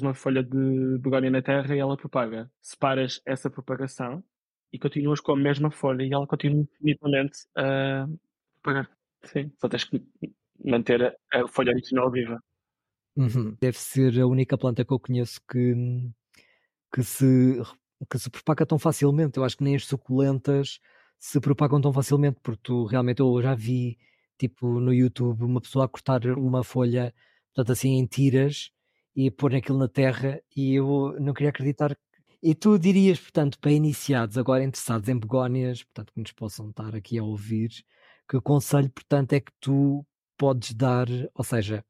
uma folha de begónia na terra e ela propaga. Separas essa propagação e continuas com a mesma folha e ela continua infinitamente a propagar. Sim, só tens que manter a folha original viva. Uhum. Deve ser a única planta que eu conheço que se propaga tão facilmente. Eu acho que nem as suculentas se propagam tão facilmente, porque tu realmente, eu já vi tipo no YouTube uma pessoa a cortar uma folha, portanto assim em tiras, e pôr aquilo na terra, e eu não queria acreditar. E tu dirias, portanto, para iniciados agora interessados em begónias, portanto que nos possam estar aqui a ouvir, que conselho, portanto, é que tu podes dar? Ou seja,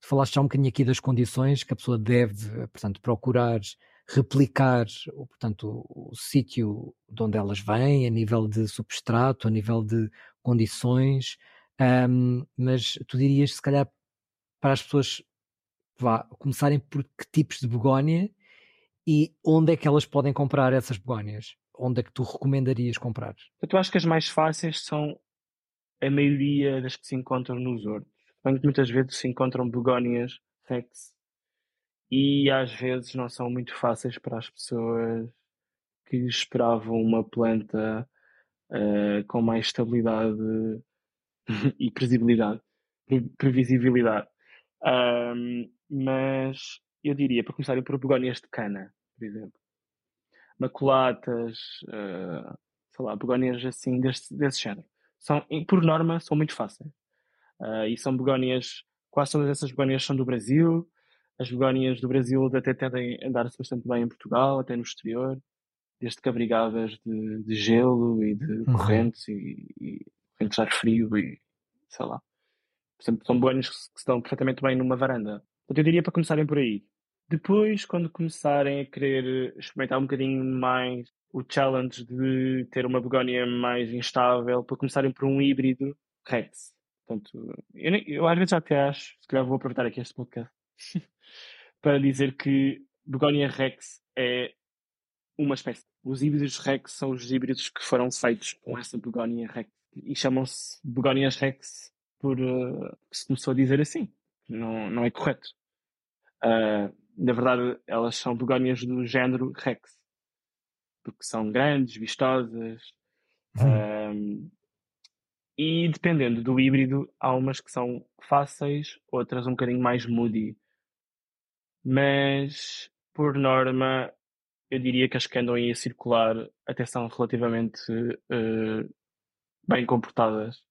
tu falaste já um bocadinho aqui das condições que a pessoa deve, portanto, procurar replicar, portanto, o sítio de onde elas vêm, a nível de substrato, a nível de condições, mas tu dirias, se calhar, para as pessoas começarem por que tipos de begónia e onde é que elas podem comprar essas begónias? Onde é que tu recomendarias comprar? Eu acho que as mais fáceis são a maioria das que se encontram nos hortos. Muitas vezes se encontram begónias rex e às vezes não são muito fáceis para as pessoas que esperavam uma planta com mais estabilidade e previsibilidade. Mas eu diria, para começarem por begónias de cana, por exemplo, maculatas, begónias assim desse género. São, por norma, são muito fáceis. E são begónias, quase todas essas begónias são do Brasil. As begónias do Brasil até tendem a andar-se bastante bem em Portugal, até no exterior, desde que abrigadas de gelo e de correntes e correntes de ar frio e sei lá. Portanto, são begónias que estão perfeitamente bem numa varanda. Portanto, eu diria para começarem por aí. Depois, quando começarem a querer experimentar um bocadinho mais o challenge de ter uma begónia mais instável, para começarem por um híbrido rex. Portanto, eu às vezes até acho, se calhar vou aproveitar aqui este podcast para dizer que begónia rex é uma espécie. Os híbridos rex são os híbridos que foram feitos com essa begónia rex e chamam-se begónias rex por se começou a dizer assim. Não é correto. Na verdade, elas são begónias do género rex porque são grandes, vistosas. E dependendo do híbrido, há umas que são fáceis, outras um bocadinho mais moody. Mas, por norma, eu diria que as que andam aí a circular até são relativamente bem comportadas.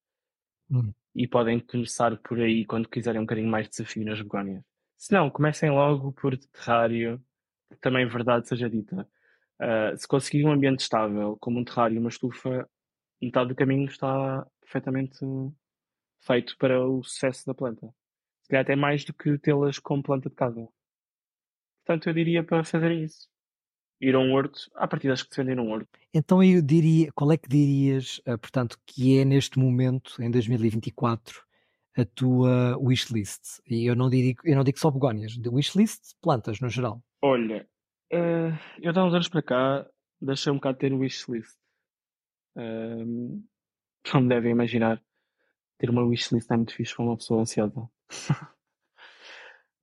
E podem começar por aí quando quiserem um bocadinho mais desafio nas begónias. Se não, comecem logo por terrário, também verdade seja dita. Se conseguir um ambiente estável, como um terrário e uma estufa, metade do caminho está perfeitamente feito para o sucesso da planta. Se calhar até mais do que tê-las como planta de casa. Portanto, eu diria para fazerem isso. Ir a um horto, à partida das que se vendem num horto. Então eu diria, qual é que dirias, portanto, que é neste momento, em 2024, a tua wishlist? E eu não digo só begónias, wishlist, plantas no geral. Olha, eu há uns anos para cá deixei um bocado de ter wishlist. Como devem imaginar, ter uma wishlist é muito fixe para uma pessoa ansiosa.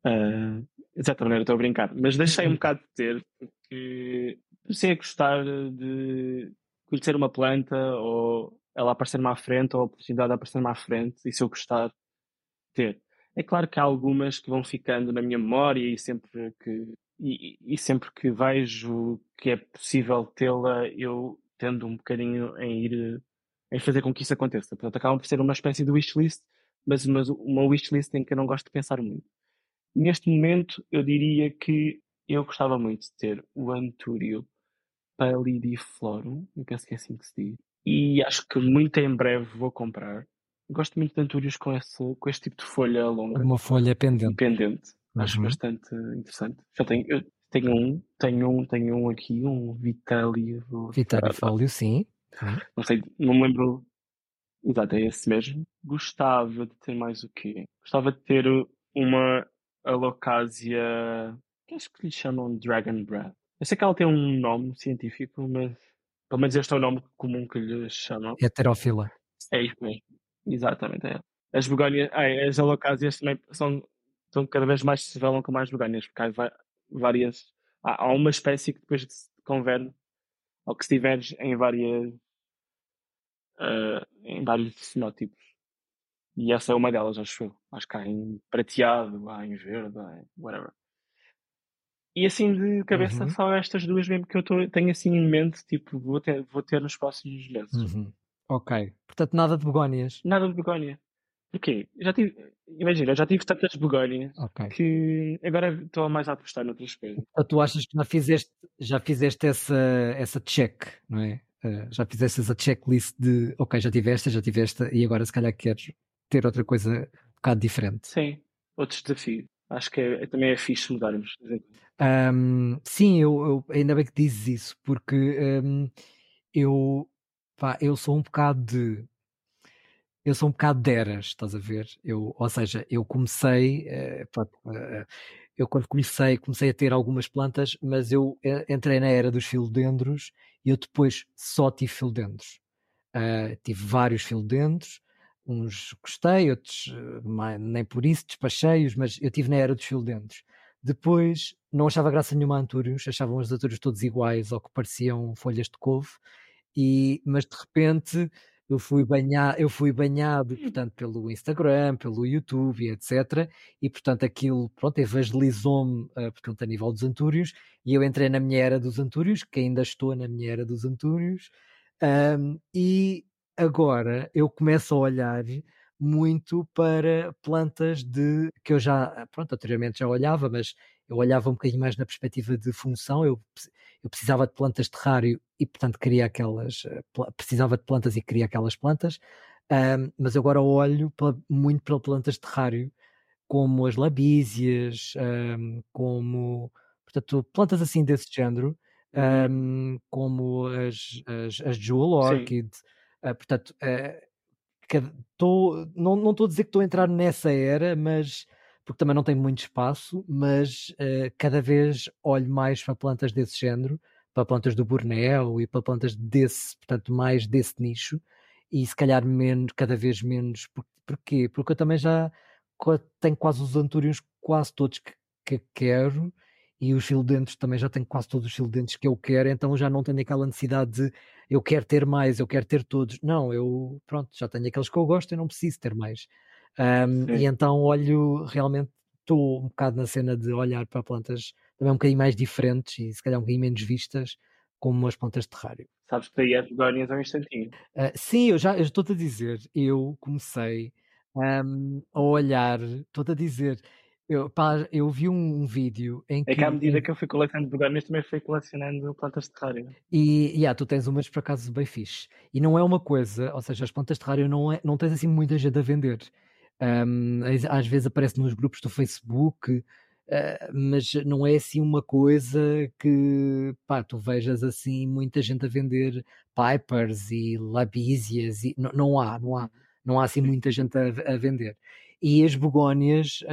De certa maneira estou a brincar, mas deixei um bocado de ter porque comecei a gostar de conhecer uma planta ou ela aparecer-me à frente ou a oportunidade de aparecer-me à frente, e se eu gostar ter. É claro que há algumas que vão ficando na minha memória e sempre que vejo que é possível tê-la, eu tendo um bocadinho em fazer com que isso aconteça. Portanto, acabam por ser uma espécie de wishlist, mas uma wishlist em que eu não gosto de pensar muito. Neste momento, eu diria que eu gostava muito de ter o Anthurium pallidiflorum, eu penso que é assim que se diz, e acho que muito em breve vou comprar. Gosto muito de Anthuriums com este tipo de folha longa. Uma folha pendente. Acho bastante interessante. Já tenho um aqui, um Vitálio. Vitálio, sim. Não sei, não me lembro. Exato, é esse mesmo. Gostava de ter mais o quê? Gostava de ter uma Alocásia, que acho que lhe chamam dragon breath. Eu sei que ela tem um nome científico, mas pelo menos este é o nome comum que lhe chamam. Heterófila. É isso mesmo. Exatamente, é. As begónias, as Alocásias também são cada vez mais, se revelam com mais begónias, porque há várias. Há uma espécie que depois de converne ou que estiveres em vários fenótipos. E essa é uma delas, acho eu. Acho que há em prateado, há em verde, há em whatever. E assim de cabeça são estas duas mesmo que eu tenho assim em mente, tipo, vou ter nos próximos meses. Ok. Portanto, nada de begónias. Nada de begónia. Porquê? Eu já tive tantas begónias que agora estou mais a apostar noutras coisas. Portanto, tu achas que já fizeste essa check, não é? Já fizeste essa checklist de ok, já tiveste e agora se calhar queres ter outra coisa um bocado diferente. Sim, outros desafios. Acho que também é fixe mudarmos. Sim, eu ainda bem que dizes isso, porque eu sou um bocado de... Eu sou um bocado de eras, estás a ver? Ou seja, eu comecei... eu quando comecei a ter algumas plantas, mas eu entrei na era dos filodendros e eu depois só tive filodendros. Tive vários filodendros, uns gostei, outros nem por isso, despachei-os, mas eu tive na era dos filodendros. Depois não achava graça nenhuma a Anthuriums, achavam os Anthuriums todos iguais ou que pareciam folhas de couve, mas de repente eu fui banhado, portanto, pelo Instagram, pelo YouTube, etc. E, portanto, aquilo, pronto, evangelizou-me, portanto, a nível dos Anthuriums, e eu entrei na minha era dos Anthuriums, que ainda estou na minha era dos Anthuriums, e agora eu começo a olhar muito para plantas que eu já, pronto, anteriormente já olhava, mas eu olhava um bocadinho mais na perspectiva de função. Eu precisava de plantas de terrário e, portanto, queria aquelas plantas, mas agora olho muito para plantas de terrário, como as labísias, como, portanto, plantas assim desse género, como as jewel Orchid. Portanto, não estou a dizer que estou a entrar nessa era, mas porque também não tem muito espaço, mas cada vez olho mais para plantas desse género, para plantas do Bornéu e para plantas portanto, mais desse nicho, e se calhar menos, cada vez menos. Porquê? Porque eu também já tenho quase os Anthuriums quase todos que quero, e os filodendros também já tenho quase todos os filodendros que eu quero, então já não tenho aquela necessidade de eu quero ter mais, eu quero ter todos. Não, eu, pronto, já tenho aqueles que eu gosto e não preciso ter mais. E então olho, realmente estou um bocado na cena de olhar para plantas também um bocadinho mais diferentes e se calhar um bocadinho menos vistas, como as plantas de terrário. Sabes que daí as begónias há um instantinho. Sim, eu estou-te a dizer, eu comecei a olhar, estou-te a dizer... Eu vi um vídeo em que... É que à medida que eu fui colecionando begónias, também fui colecionando plantas de terrário. E, tu tens umas, por acaso, bem fixe. E não é uma coisa, ou seja, as plantas de terrário não tens assim muita gente a vender. Às vezes aparece nos grupos do Facebook, mas não é assim uma coisa que, tu vejas assim muita gente a vender Pipers e Labísias, e não há assim muita gente a vender. E as begónias,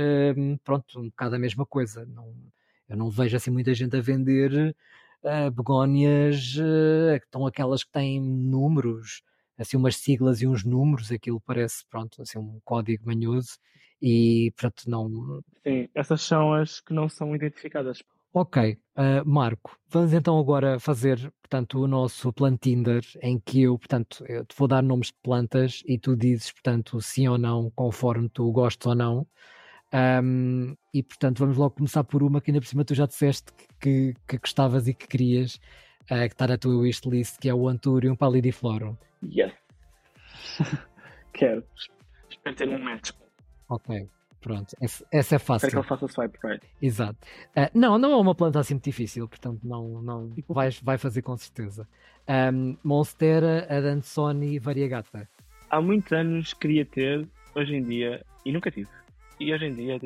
pronto, um bocado a mesma coisa. Eu não vejo assim muita gente a vender begónias, estão aquelas que têm números, assim umas siglas e uns números, aquilo parece, pronto, assim um código manhoso e, pronto, não... Sim, essas são as que não são identificadas. Ok, Marco, vamos então agora fazer, portanto, o nosso Plantinder, em que eu te vou dar nomes de plantas e tu dizes, portanto, sim ou não, conforme tu gostes ou não. E, portanto, vamos logo começar por uma que ainda por cima tu já disseste que gostavas e que querias, que está na tua wishlist, que é o Anthurium pallidiflorum. Yeah. Quero. Espero ter um match. Ok. Pronto, essa é fácil. Espero que ele faça swipe, right? Exato. Não é uma planta assim muito difícil, portanto não vai fazer com certeza. Monstera Adansoni variegata. Há muitos anos queria ter, hoje em dia, e nunca tive. E hoje em dia,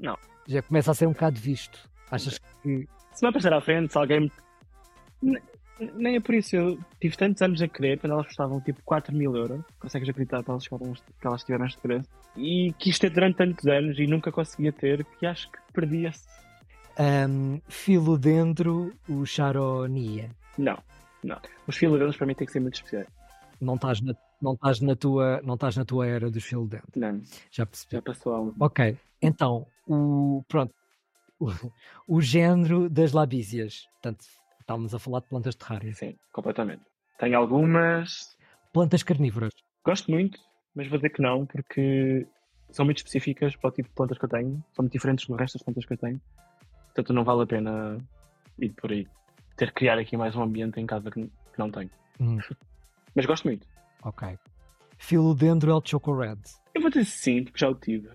não. Já começa a ser um bocado visto. Achas que... Se vai aparecer à frente, se alguém... Nem é por isso. Eu tive tantos anos a querer, quando elas custavam tipo 4.000€. Consegues acreditar que elas tiveram este preço? E quis ter durante tantos anos e nunca conseguia ter, que acho que perdia-se. Filodendro, o Charonia. Não. Os filodendros para mim têm que ser muito especiais. Não estás na tua era dos filodendros. Não. Já passou algo. Ok. Então, o género das labísias. Portanto... Estávamos a falar de plantas terrárias. Sim, completamente. Tenho algumas... Plantas carnívoras. Gosto muito, mas vou dizer que não, porque são muito específicas para o tipo de plantas que eu tenho. São muito diferentes do resto das plantas que eu tenho. Portanto, não vale a pena ir por aí. Ter que criar aqui mais um ambiente em casa que não tenho. Mas gosto muito. Ok. Filodendro El Choco Red. Eu vou dizer sim, porque já o tive.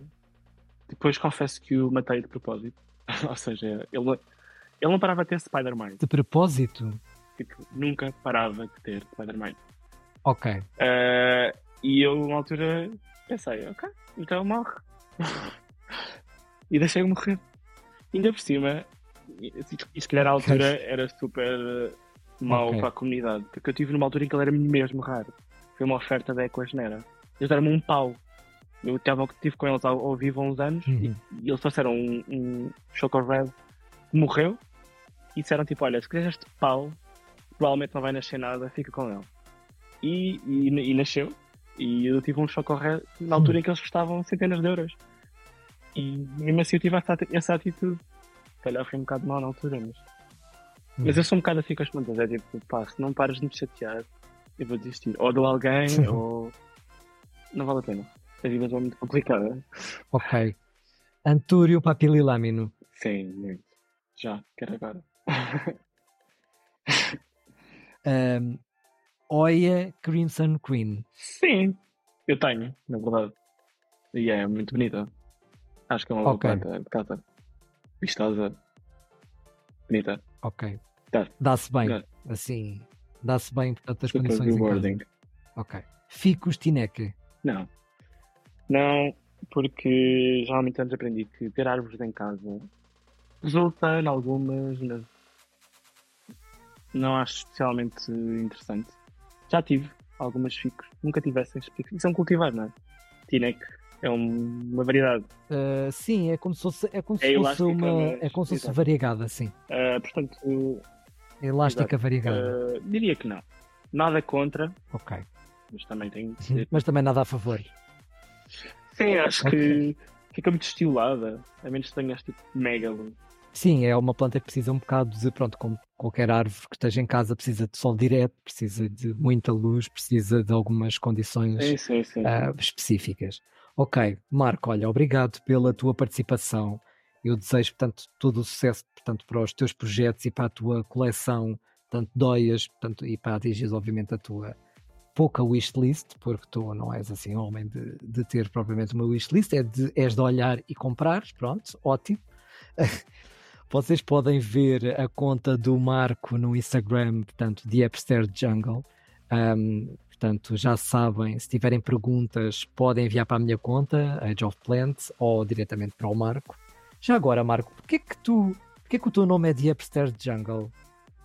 Depois confesso que o matei de propósito. Ou seja, ele não parava de ter Spider-Man. De propósito? Tipo, nunca parava de ter Spider-Man. Ok. E eu, numa altura, pensei, ok, então morre. E deixei-o morrer. Ainda por cima, e se calhar à altura era super mau para a comunidade. Porque eu tive numa altura em que ele era mesmo raro. Foi uma oferta da Ecogenera. Eles deram-me um pau. Eu estive com eles ao vivo há uns anos e eles trouxeram um Shocker Red que morreu e disseram tipo, olha, se quiseres este pau provavelmente não vai nascer nada, fica com ele. E nasceu. E eu tive um Shocker Red na altura em que eles custavam centenas de euros. E mesmo assim eu tive essa atitude. Se calhar foi um bocado mal na altura, mas eu sou um bocado assim com as plantas. É tipo, pá, se não paras de me chatear eu vou desistir. Ou dou alguém ou... Não vale a pena. A vida é muito complicada. Ok. Anthurium papililamino. Sim, muito. Já, quero agora. Oia Crimson Queen. Sim, eu tenho, na verdade. E é muito bonita. Acho que é uma boa planta. Vistosa. Bonita. Ok. Dá-se bem. Assim, dá-se bem por tantas condições em casa. Ok. Ficus Tineke. Não. Não, porque já há muitos anos aprendi que ter árvores em casa resulta em algumas, mas não acho especialmente interessante. Já tive algumas ficus, nunca tive essas ficus. E são cultivadas, não é? Tineke é uma variedade. Sim, é como se fosse variegada, sim. Portanto, elástica variegada. Diria que não. Nada contra. Ok. Mas também tenho que dizer. Mas também nada a favor. Sim, acho que fica muito estilada, a menos que tenha este tipo de megalo. Sim, é uma planta que precisa um bocado de, pronto, como qualquer árvore que esteja em casa, precisa de sol direto, precisa de muita luz, precisa de algumas condições específicas. Ok, Marco, olha, obrigado pela tua participação. Eu desejo, portanto, todo o sucesso, portanto, para os teus projetos e para a tua coleção, tanto de oias, portanto, e para atingir, obviamente, a tua pouca wishlist, porque tu não és assim homem de ter propriamente uma wishlist, és de olhar e comprar, pronto, ótimo. Vocês podem ver a conta do Marco no Instagram, portanto, theupstairsjungle. Portanto, já sabem, se tiverem perguntas, podem enviar para a minha conta, Age of Plants, ou diretamente para o Marco. Já agora, Marco, porque é que o teu nome é theupstairsjungle?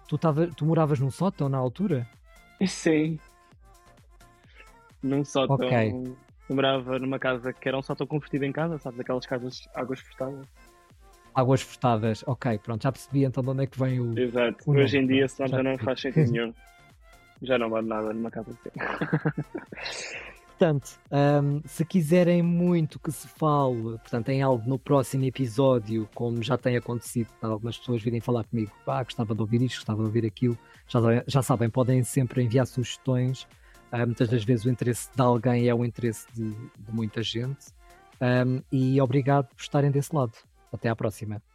Tu moravas num sótão na altura? Sim. Num sótão, eu morava numa casa que era um sótão convertido em casa, sabes? Aquelas casas águas furtadas. Águas furtadas, ok, pronto, já percebi então de onde é que vem o... Exato, o hoje nome, em dia senão já não faz sentido nenhum. Já não vale nada numa casa assim. Portanto, se quiserem muito que se fale, portanto, em algo no próximo episódio, como já tem acontecido, algumas pessoas virem falar comigo, gostava de ouvir isto, gostava de ouvir aquilo, já sabem, podem sempre enviar sugestões. Muitas das vezes o interesse de alguém é o interesse de muita gente. E obrigado por estarem desse lado. Até à próxima.